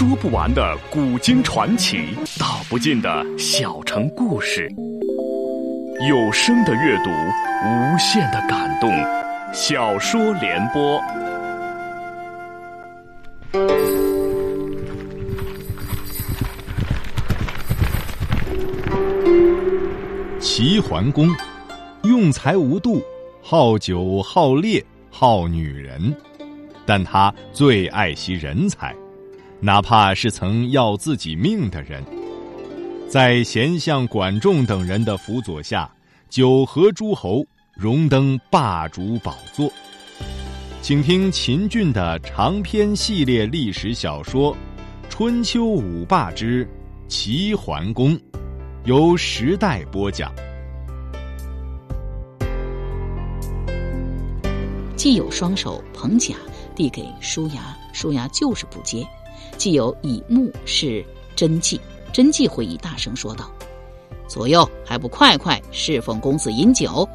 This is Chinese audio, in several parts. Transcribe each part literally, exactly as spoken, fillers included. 说不完的古今传奇，道不尽的小城故事。有声的阅读，无限的感动。小说联播。齐桓公，用才无度，好酒好猎，好女人，但他最爱惜人才，哪怕是曾要自己命的人。在贤相管仲等人的辅佐下，九合诸侯，荣登霸主宝座。请听秦俊的长篇系列历史小说《春秋五霸之齐桓公》，由时代播讲。既有双手捧甲递给叔牙，叔牙就是不接；既有以目视甄季，甄季回以大声说道：“左右还不快快侍奉公子饮酒！”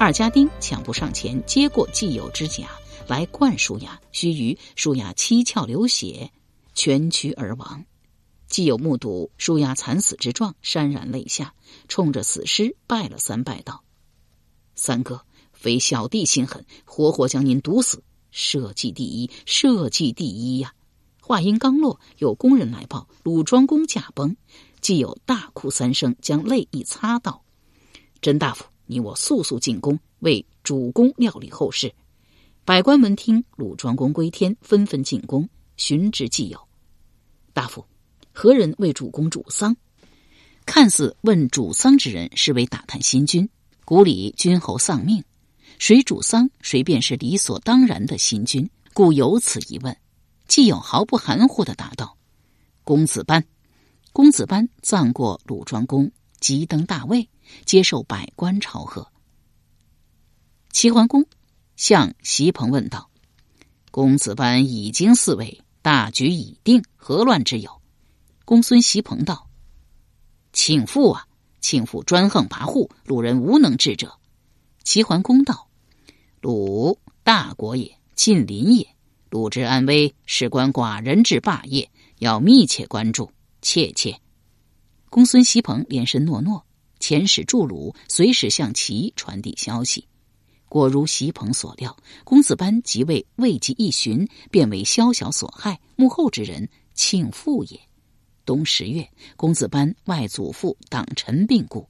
二家丁抢步上前接过既有之甲来灌叔牙，须臾叔牙七窍流血，蜷曲而亡。既有目睹叔牙惨死之状，潸然泪下，冲着死尸拜了三拜道：“三哥，非小弟心狠，活活将您毒死，社稷第一，社稷第一呀、啊！”话音刚落，有工人来报鲁庄公驾崩，既有大哭三声，将泪一擦道：“甄大夫，你我速速进宫，为主公料理后事。”百官闻听鲁庄公归天，纷纷进宫寻知既有。大夫，何人为主公主丧？看似问主丧之人，是为打探新君。古里君侯丧命，谁主丧，谁便是理所当然的新君，故有此一问。既有毫不含糊地答道：“公子班。”公子班葬过鲁庄公，即登大位，接受百官朝贺。齐桓公向席鹏问道：“公子班已经嗣位，大局已定，何乱之有？”公孙席鹏道：“庆父啊，庆父专横跋扈，鲁人无能治者。”齐桓公道：“鲁大国也，近邻也，鲁之安危事关寡人之霸业，要密切关注，切切。”公孙席鹏连声诺诺，遣使驻鲁，随时向齐传递消息。果如席鹏所料，公子班即位未及一旬，便为宵小所害，幕后之人，庆父也。冬十月，公子班外祖父党臣病故，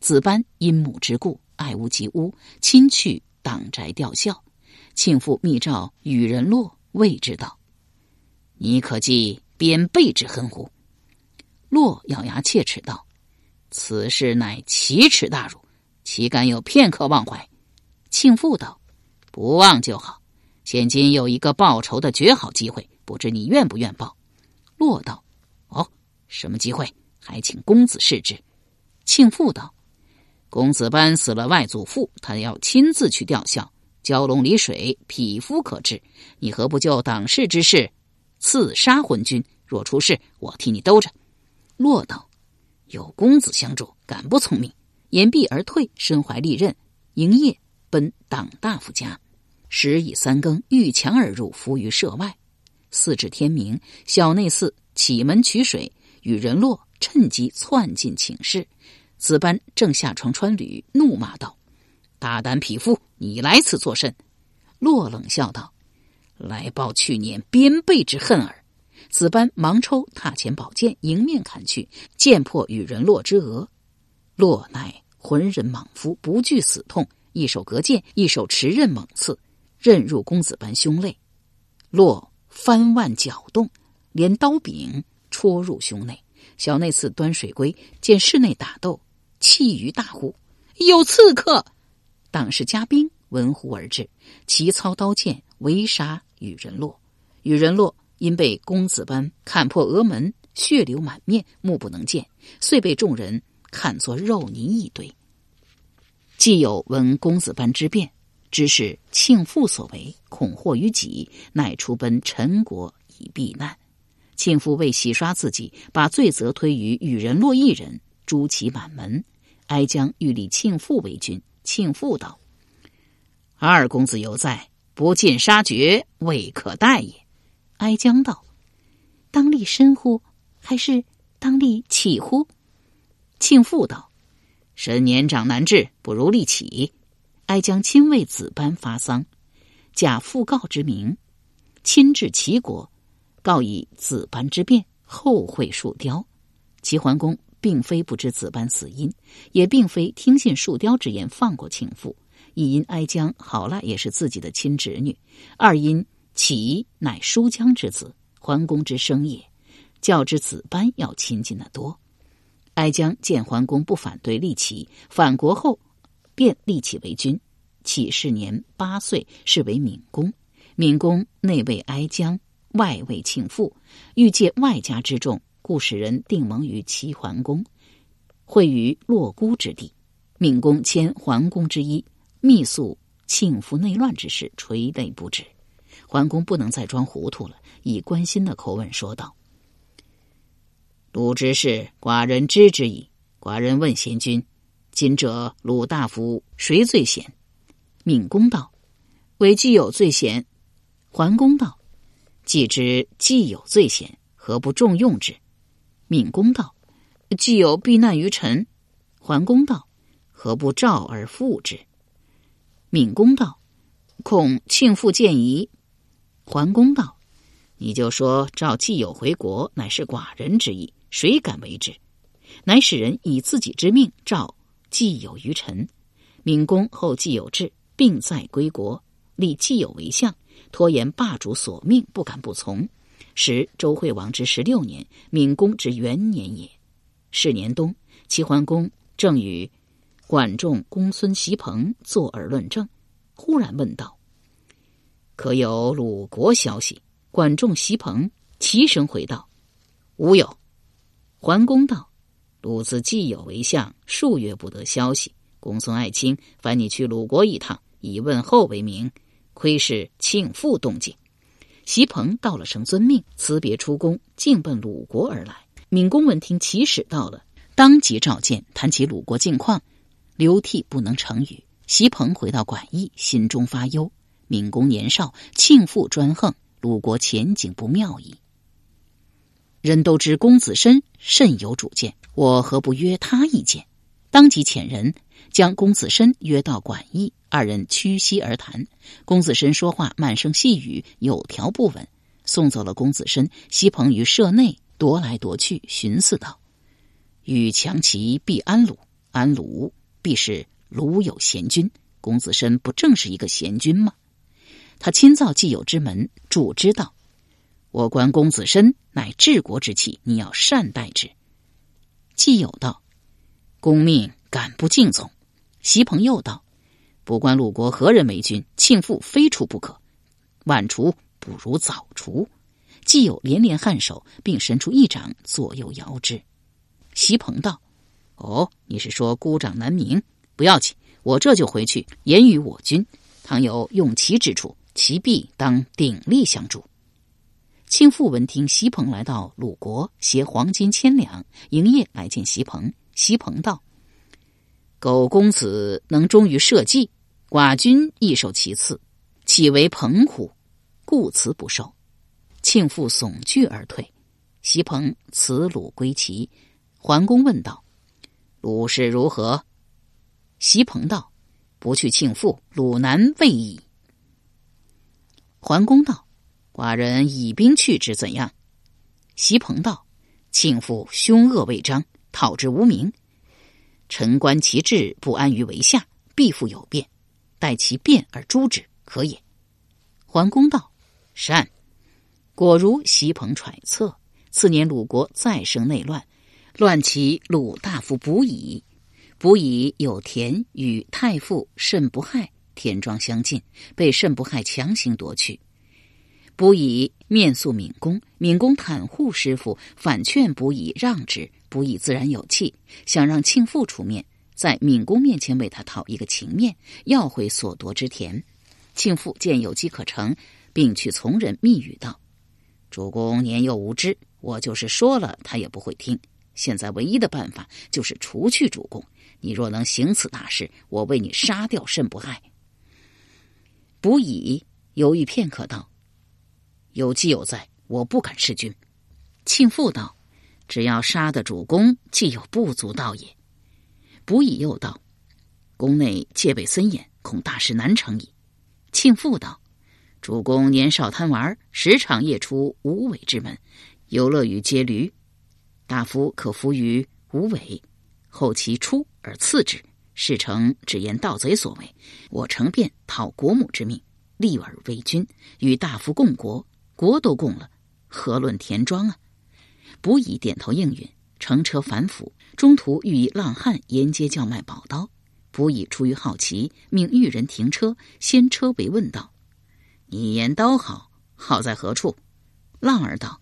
子班因母之故爱屋及乌，亲去党宅吊孝。庆父密诏与人洛谓之道：“你可记边辈之恨乎？”洛咬牙切齿道：“此事乃奇耻大辱，岂敢有片刻忘怀？”庆父道：“不忘就好，现今有一个报仇的绝好机会，不知你愿不愿报？”洛道：“哦，什么机会？还请公子示之。”庆父道：“公子班死了外祖父，他要亲自去吊孝，蛟龙离水，匹夫可治。你何不就党事之事，刺杀昏君？若出事，我替你兜着。”洛道：“有公子相助，敢不从命？”言毕而退，身怀利刃，营夜奔党大夫家。时已三更，逾墙而入，伏于舍外。四至天明，小内寺起门取水，与人洛趁机窜进寝室。子班正下床穿履，怒骂道：“大胆匹夫，你来此作甚？”洛冷笑道：“来报去年边辈之恨耳。”子班忙抽踏前宝剑，迎面砍去，剑破与人洛之额。洛乃浑人莽夫，不惧死痛，一手隔剑，一手持刃猛刺，刃入公子班胸肋。洛翻腕搅动，连刀柄戳入胸内。小内次端水龟，见室内打斗，气于大呼：“有刺客！”党是家兵闻呼而至，齐操刀剑围杀宇仁洛。宇仁洛因被公子班砍破额门，血流满面，目不能见，遂被众人砍作肉泥一堆。既有闻公子班之变，知是庆父所为，恐祸于己，乃出奔陈国以避难。庆父为洗刷自己，把罪责推于宇仁洛一人，诛其满门。哀将欲立庆父为君。庆父道：“二公子犹在，不尽杀绝，未可待也。”哀将道：“当立深乎？还是当立起乎？”庆父道：“身年长难治，不如立起。哀将亲为子班发丧，假复告之名，亲至齐国，告以子班之变，后会树雕。”齐桓公并非不知子班死因，也并非听信树雕之言放过庆父，一因哀姜好赖也是自己的亲侄女，二因启乃舒姜之子，桓公之生也，较之子班要亲近得多。哀姜见桓公不反对立启，反国后便立启为君。启是年八岁，是为闵公。闵公内为哀姜，外为庆父，欲借外家之众，故使人定盟于齐桓公，会于洛姑之地。闵公迁桓公之衣，密诉庆父内乱之事，垂泪不止。桓公不能再装糊涂了，以关心的口吻说道：“鲁之事，寡人知之矣。寡人问贤君，今者鲁大夫谁最贤？”闵公道：“唯季友最贤。”桓公道：“既知季友最贤，何不重用之？”闵公道：“既有避难于臣。”桓公道：“何不召而复之？”闵公道：“恐庆父见疑。”桓公道：“你就说召既有回国，乃是寡人之意，谁敢为之？乃使人以自己之命召既有于臣。”闵公后既有志，病在归国，立既有为相，拖延霸主所命，不敢不从。时周惠王之十六年，闵公之元年也。是年冬，齐桓公正与管仲公孙袭彭坐而论政，忽然问道：“可有鲁国消息？”管仲、袭彭齐声回道：“吾有。”桓公道：“鲁自既有为相，数月不得消息。公孙爱卿，烦你去鲁国一趟，以问候为名，窥视庆父动静。”席鹏道了声遵命，辞别出宫，径奔鲁国而来。闵公闻听齐使到了，当即召见，谈起鲁国近况，流涕不能成语。席鹏回到馆驿，心中发忧。闵公年少，庆父专横，鲁国前景不妙矣。人都知公子申甚有主见，我何不约他意见？当即遣人将公子申约到馆驿，二人屈膝而谈。公子申说话慢声细语，有条不紊。送走了公子申，西彭于舍内踱来踱去，寻思道：“与强齐必安鲁，安鲁必是鲁有贤君。公子申不正是一个贤君吗？他亲造既有之门，主之道。我观公子申乃治国之器，你要善待之。”既有道：“公命敢不敬从？”席朋又道：“不管鲁国何人为君，庆父非除不可，晚除不如早除。”既有连连颔首，并伸出一掌左右摇之。席朋道：“哦，你是说孤掌难鸣？不要紧，我这就回去言语我君，倘有用其之处，其必当鼎力相助。”庆父闻听席朋来到鲁国，携黄金千两营业来见席朋。席朋道：“苟公子能忠于社稷，寡君亦受其次，岂为彭乎？”故辞不受。庆父悚惧而退。席彭辞鲁归齐。桓公问道：“鲁事如何？”席彭道：“不去庆父，鲁难畏矣。”桓公道：“寡人以兵去之，怎样？”席彭道：“庆父凶恶未彰，讨之无名。臣观其志，不安于为下，必复有变，待其变而诛之，可也。”桓公道：“善。”果如席彭揣测。次年鲁国再生内乱，乱其鲁大夫卜乙。卜乙有田，与太傅慎不害田庄相近，被慎不害强行夺去。卜乙面诉闵公，闵公袒护师傅，反劝卜乙让之。卜乙自然有气，想让庆父出面，在闵公面前为他讨一个情面，要回所夺之田。庆父见有机可乘，并去从人密语道：“主公年幼无知，我就是说了他也不会听。现在唯一的办法就是除去主公，你若能行此大事，我为你杀掉慎不害。”卜乙犹豫片刻道：“有季友在，我不敢弑君。”庆父道：只要杀得主公，既有不足道也。不以又道：宫内戒备森严，恐大事难成矣。庆父道：主公年少贪玩，时常夜出无为之门，游乐于街驴。大夫可伏于无为，后其出而刺之，事成只言盗贼所为。我诚便讨国母之命，立而为君，与大夫共国，国都共了，何论田庄啊？不以点头应允，乘车反腐，中途遇一浪汉沿街叫卖宝刀。不以出于好奇，命玉人停车，先车为问道：你言刀好，好在何处？浪儿道：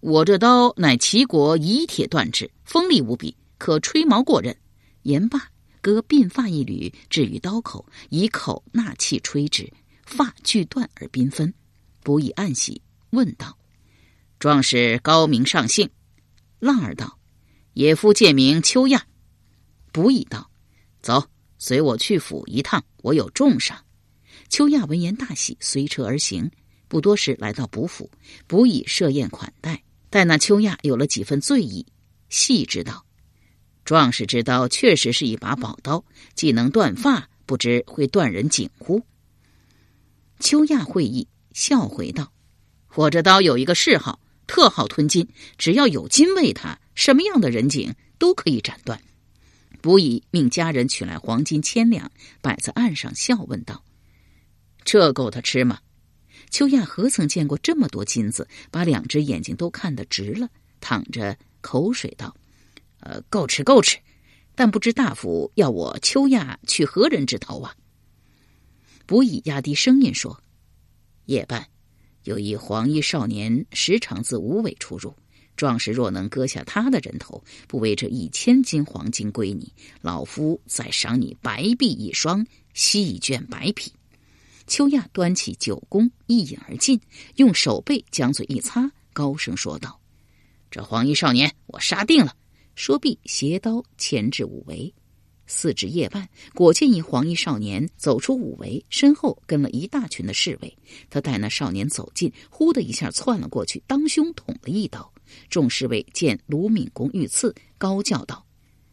我这刀乃齐国以铁锻制，锋利无比，可吹毛过刃。言罢，割鬓发一缕，置于刀口，以口纳气吹之，发俱断而缤纷。不以暗喜，问道：壮士高明上姓？浪儿道：野夫借名秋亚。不以道：走，随我去府一趟，我有重赏。秋亚闻言大喜，随车而行。不多时来到卜府，卜以设宴款待，待那秋亚有了几分醉意，细知道壮士之刀确实是一把宝刀，既能断发，不知会断人颈乎？秋亚会意，笑回道：我这刀有一个嗜好，特好吞金，只要有金喂它，什么样的人颈都可以斩断。卜以命家人取来黄金千两，摆在岸上，笑问道：这够他吃吗？秋亚何曾见过这么多金子，把两只眼睛都看得直了，淌着口水道：呃，够吃够吃，但不知大夫要我秋亚去何人之头啊？卜以压低声音说：夜半有一黄衣少年时常自无为出入，壮士若能割下他的人头，不为这一千金黄金归你，老夫再赏你白璧一双，细卷白匹。秋亚端起酒觥，一饮而尽，用手背将嘴一擦，高声说道：这黄衣少年我杀定了。说毕，携刀前至五围。四至夜半，果见一黄衣少年走出五围，身后跟了一大群的侍卫。他带那少年走近，呼的一下窜了过去，当胸捅了一刀。众侍卫见卢敏公遇刺，高叫道：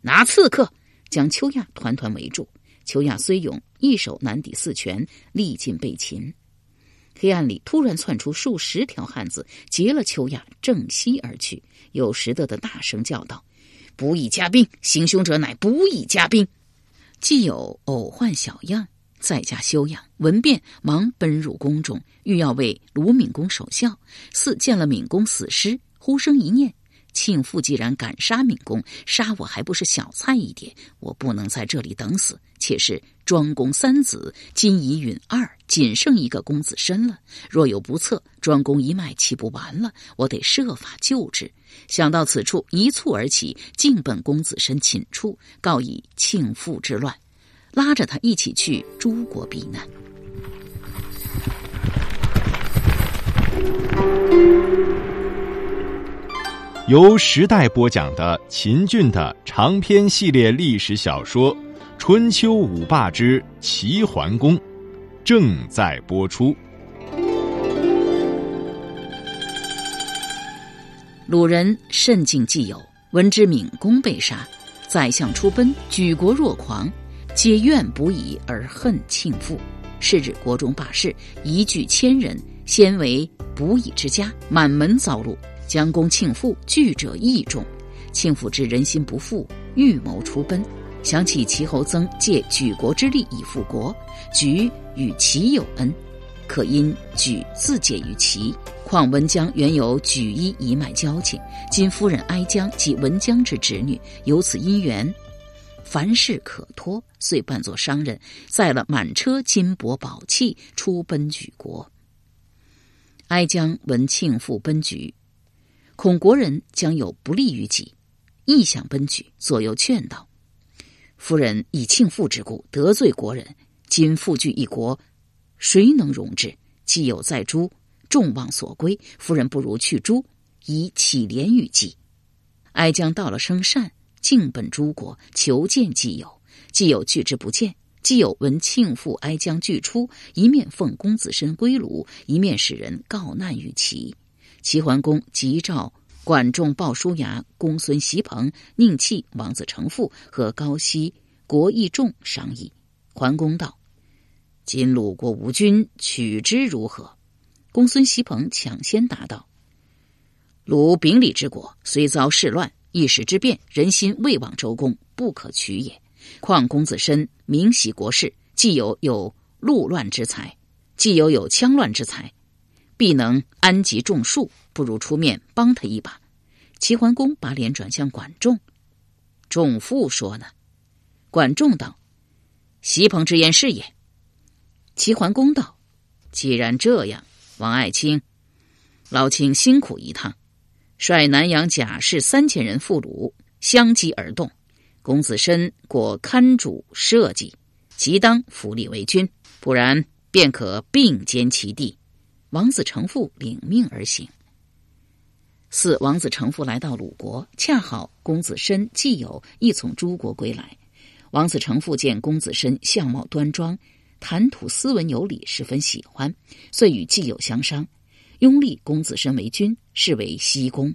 拿刺客！将秋亚团团围住。秋亚虽勇，一手难抵四拳，力尽被擒。黑暗里突然窜出数十条汉子，截了秋亚，正西而去。有识得的大声叫道：不以加兵，行凶者乃不以加兵。既有偶患小样，在家修养，闻变忙奔入宫中，欲要为卢敏公守孝。似见了敏公死尸，忽生一念：庆父既然敢杀敏公，杀我还不是小菜一碟？我不能在这里等死，且是庄公三子，今已允二，仅剩一个公子申了。若有不测，庄公一脉岂不完了？我得设法救之。想到此处，一蹴而起，径奔公子申寝处，告以庆父之乱，拉着他一起去诸国避难。由时代播讲的秦俊的长篇系列历史小说《春秋五霸之齐桓公》正在播出。鲁人甚敬季友，闻之闵公被杀，宰相出奔，举国若狂，皆怨不已而恨庆父。是日国中罢市，一聚千人，先为不已之家，满门遭戮。将攻庆父，惧者益众。庆父之人心不复，预谋出奔。想起齐侯曾借举国之力以复国，举与齐有恩，可因举自解于齐。况文姜原有举一一脉交情，今夫人哀姜即文姜之侄女，由此姻缘，凡事可托，遂扮作商人，载了满车金帛宝器，出奔举国。哀姜闻庆父奔举，恐国人将有不利于己，亦想奔举，左右劝道：夫人以庆父之故得罪国人，今复聚一国，谁能容之？既有在诸，众望所归，夫人不如去诸，以乞怜于季。哀姜到了生善，径奔诸国，求见季友。季友拒之不见。季友闻庆父哀姜俱出，一面奉公子申归鲁，一面使人告难于齐。齐桓公急召管仲、鲍叔牙、公孙袭彭、宁戚、王子成父和高息、国义仲商议。桓公道：“今鲁国无君，取之如何？”公孙袭彭抢先答道：“鲁秉礼之国，虽遭世乱，一时之变，人心未往周公，不可取也。况公子申明习国事，既有有鹿乱之才，既有有羌乱之才，必能安及众庶，不如出面帮他一把。”齐桓公把脸转向管仲，仲父说呢？管仲道：“袭彭之言是也。”齐桓公道：“既然这样，王爱卿，老卿辛苦一趟，率南阳甲士三千人赴鲁，相继而动。公子申果堪主社稷，即当扶立为君，不然便可并兼其地。”王子成父领命而行。四王子成父来到鲁国，恰好公子申季友亦从诸国归来。王子成父见公子申相貌端庄，谈吐斯文有礼，十分喜欢，遂与季友相商，拥立公子申为君，是为西公。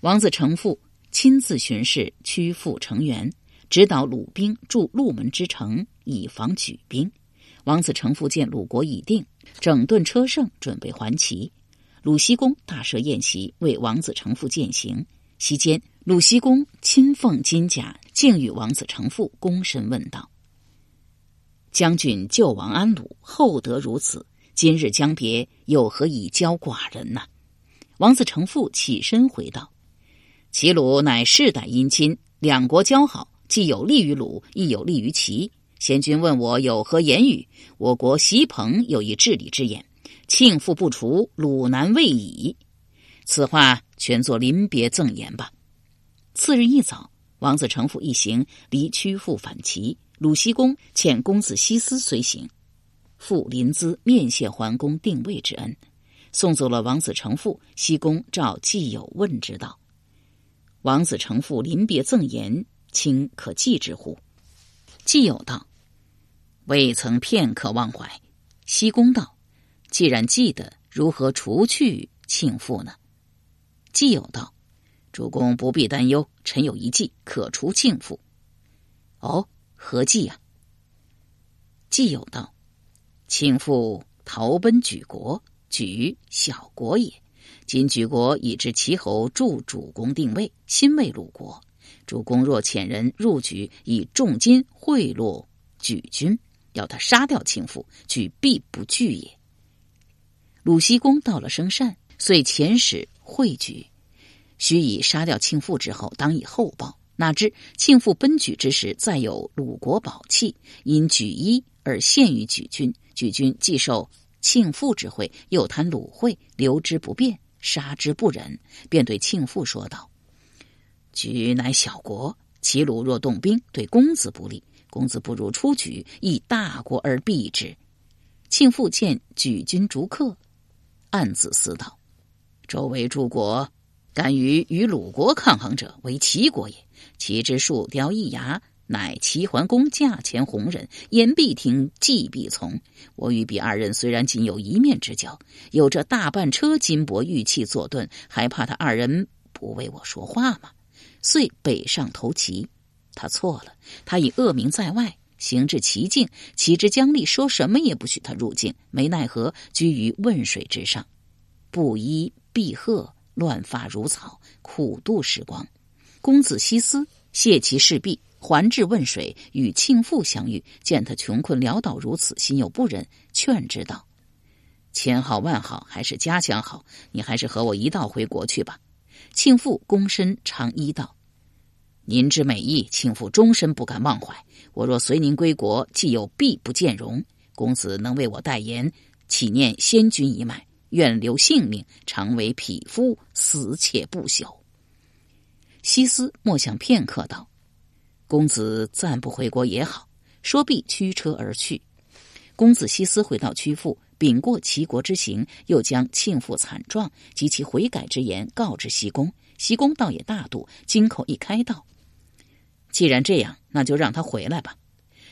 王子成父亲自巡视曲阜城垣，指导鲁兵驻鹿门之城，以防举兵。王子成父见鲁国已定，整顿车乘，准备还齐。鲁西公大设宴席，为王子成父饯行。席间，鲁西公亲奉金甲，竟与王子成父躬身问道：“将军救亡安鲁，厚德如此，今日将别，有何以教寡人呢、啊？”王子成父起身回道：“齐鲁乃世代姻亲，两国交好，既有利于鲁，亦有利于齐。贤君问我有何言语？我国袭彭有一至理之言：庆父不除，鲁难未已。此话全作临别赠言吧。”次日一早，王子成父一行离曲阜返齐，鲁西公遣公子西斯随行，赴临淄面谢桓公定位之恩。送走了王子成父，西公召季友问之道：“王子成父临别赠言，卿可记之乎？”季友道：“未曾片刻忘怀。”西公道：“既然记得，如何除去庆父呢？”季友道：“主公不必担忧，臣有一计，可除庆父。”“哦，何计呀、啊？”季友道：“庆父逃奔莒国，莒小国也。今莒国已知齐侯助主公定位，新为鲁国。主公若遣人入莒，以重金贿赂莒君，要他杀掉庆父，莒必不惧也。”鲁僖公到了生善，遂遣使会莒，须以杀掉庆父之后，当以厚报。哪知庆父奔莒之时，再有鲁国宝器，因莒衣而献于莒君。莒君既受庆父之惠，又贪鲁惠，留之不便，杀之不忍，便对庆父说道：“莒乃小国，齐鲁若动兵，对公子不利。公子不如出莒，以大国而避之。”庆父见莒君逐客，暗自思道：“周围诸国敢于与鲁国抗衡者，为齐国也。齐之树雕一牙，乃齐桓公驾前弘忍，言必听，计必从。我与彼二人虽然仅有一面之交，有着大半车金帛玉器作盾，还怕他二人不为我说话吗？”遂北上投齐。他错了，他以恶名在外，行至齐境，齐之将吏说什么也不许他入境，没奈何居于汶水之上，布衣蔽褐，乱发如草，苦度时光。公子西斯谢其事毕，还至汶水，与庆父相遇，见他穷困潦倒如此，心有不忍，劝之道：“千好万好，还是家乡好，你还是和我一道回国去吧。”庆父躬身长揖道：“您之美意，庆父终身不敢忘怀。我若随您归国，既有必不见容。公子能为我代言，岂念先君一脉，愿留性命，常为匹夫，死且不朽。”西斯默想片刻道：“公子暂不回国也好。”说毕，驱车而去。公子西斯回到曲阜，禀过齐国之行，又将庆父惨状及其悔改之言告知西公。西公倒也大度，金口一开道：“既然这样，那就让他回来吧。”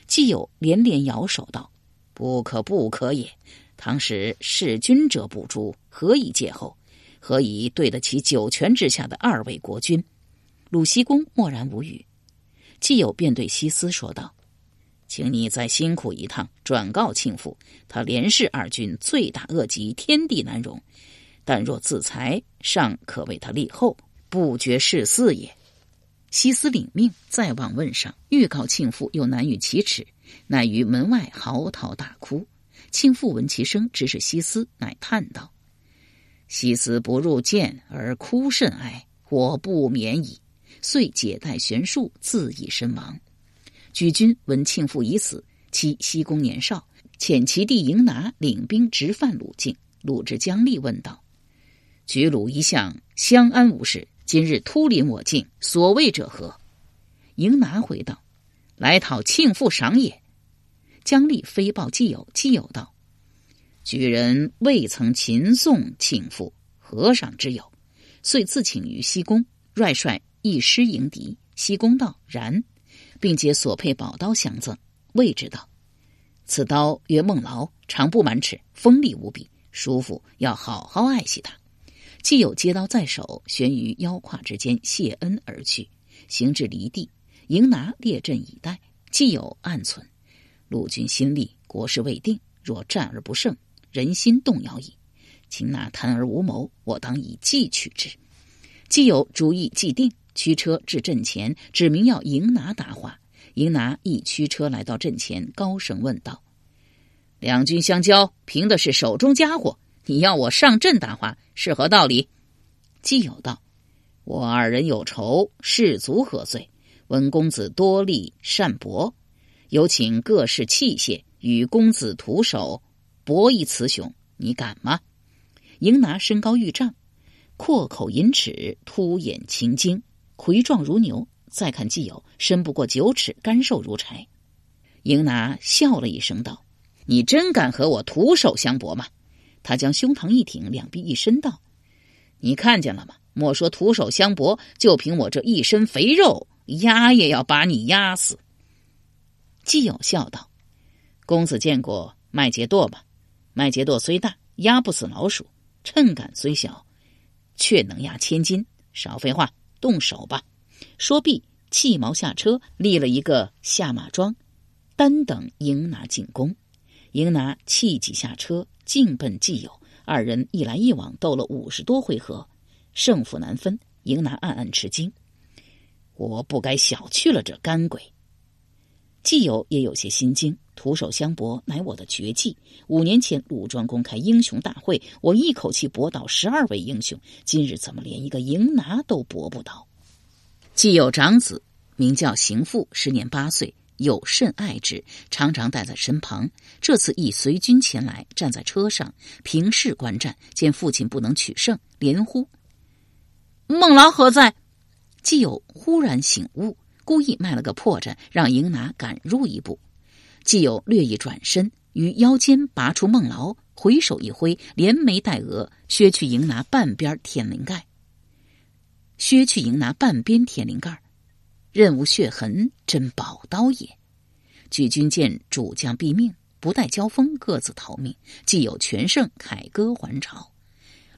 季友连连摇手道：“不可不可也！倘使弑君者不诛，何以戒后？何以对得起九泉之下的二位国君？鲁僖公默然无语。季友便对西斯说道：“请你再辛苦一趟，转告庆父，他连氏二君罪大恶极，天地难容。但若自裁，尚可为他立后，不绝是嗣也。”西斯领命，再往问上，欲告庆父，又难于启齿，乃于门外嚎啕大哭。庆父闻其声，知是西斯，乃叹道：“西斯不入见而哭甚哀，我不免矣。”遂解带悬术，自缢身亡。举君闻庆父已死，其西宫年少，遣其弟赢拿领兵直犯鲁境。鲁至姜立，问道：“举鲁一向相安无事，今日突临我境，所谓者何？”赢拿回道：“来讨庆父赏也。”姜立飞报季友，季友道：“举人未曾擒送庆父，何赏之有？”遂自请于西宫，率率一师迎敌。西宫道：“然。”并且所配宝刀相赠。谓之道：“此刀曰孟劳，长不满尺，锋利无比，叔父要好好爱惜它。”既有接刀在手，悬于腰胯之间，谢恩而去。行至离地，迎拿列阵以待。既有暗忖：鲁军心力，国事未定，若战而不胜，人心动摇矣。擒拿贪而无谋，我当以计取之。既有主意既定，驱车至阵前，指明要迎拿答话。迎拿一驱车来到阵前，高声问道：“两军相交，凭的是手中家伙，你要我上阵答话，是何道理？”季友道：“我二人有仇，士卒何罪？闻公子多力善搏，有请各式器械与公子徒手搏一雌雄，你敢吗？”迎拿身高玉丈，阔口银齿，突眼青睛，魁壮如牛。再看季友，身不过九尺，干瘦如柴。迎拿笑了一声道：“你真敢和我徒手相搏吗？”他将胸膛一挺，两臂一伸道：“你看见了吗？莫说徒手相搏，就凭我这一身肥肉，压也要把你压死。”季友笑道：“公子见过麦秸垛吧？麦秸垛虽大，压不死老鼠；秤杆虽小，却能压千金。少废话，动手吧。”说毕，弃矛下车，立了一个下马桩，单等迎拿进攻。迎拿弃戟下车，径奔季友，二人一来一往斗了五十多回合，胜负难分。迎拿暗暗吃惊，我不该小觑了这干鬼。季友也有些心惊，徒手相搏乃我的绝技。五年前鲁庄公开英雄大会，我一口气搏倒十二位英雄，今日怎么连一个迎拿都搏不倒？季友长子名叫邢父，时年八岁，有甚爱之，常常带在身旁。这次亦随军前来，站在车上平视观战，见父亲不能取胜，连呼：“孟劳何在？”季友忽然醒悟，故意卖了个破绽，让迎拿赶入一步。季友略一转身，于腰间拔出孟劳，回手一挥，连眉带额，削去迎拿半边天灵盖。削去迎拿半边天灵盖，任无血痕，真宝刀也。举军见主将毙命，不待交锋，各自逃命。季友全胜，凯歌还朝。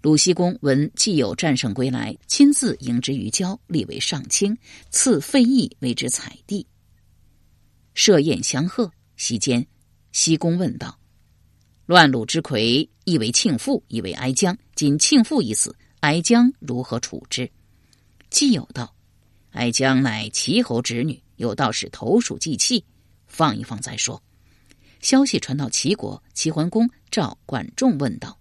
鲁僖公闻季友战胜归来，亲自迎之于郊，立为上卿，赐费邑为之采地。设宴相贺，席间僖公问道：“乱鲁之魁，亦为庆父，亦为哀姜。今庆父已死，哀姜如何处置？”季友道：“哀姜乃齐侯侄女，有道是投鼠忌器，放一放再说。”消息传到齐国，齐桓公召管仲问道：“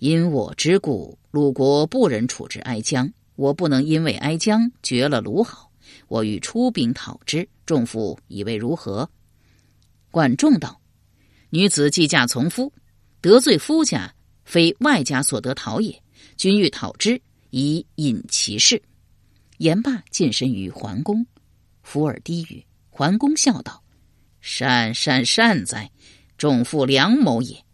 因我之故，鲁国不忍处置哀姜，我不能因为哀姜绝了鲁好，我欲出兵讨之，仲父以为如何？”管仲道：“女子既嫁从夫，得罪夫家，非外家所得讨也。君欲讨之，以引其事。”言罢，近身于桓公，伏耳低语。桓公笑道：“善善善哉！仲父良谋也。”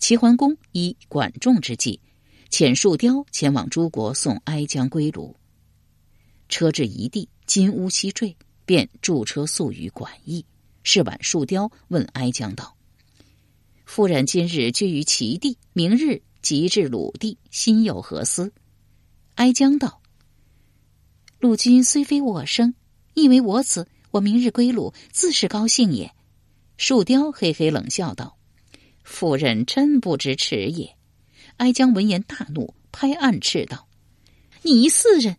齐桓公依管仲之计，遣树雕前往诸国送哀姜归鲁。车至一地，金乌西坠，便驻车宿于馆驿。是晚，树雕问哀姜道：“夫人今日居于齐地，明日及至鲁地，心有何思？哀姜道：鲁君虽非我生，亦为我子，我明日归鲁，自是高兴也。树雕嘿嘿冷笑道：妇人真不知耻也。哀姜闻言大怒，拍案斥道：你一四人，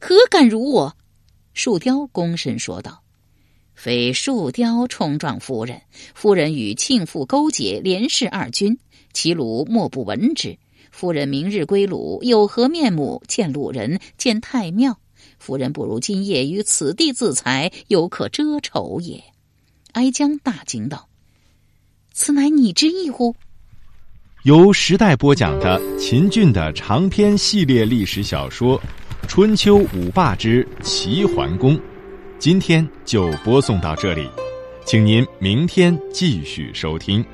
何敢辱我？树雕躬身说道：非树雕冲撞夫人，夫人与庆父勾结，连弑二君，其鲁莫不闻之。夫人明日归鲁，有何面目见鲁人，见太庙？夫人不如今夜于此地自裁，犹可遮丑也。哀姜大惊道：此乃你之意乎？由时代播讲的秦俊的长篇系列历史小说《春秋五霸之齐桓公》，今天就播送到这里，请您明天继续收听。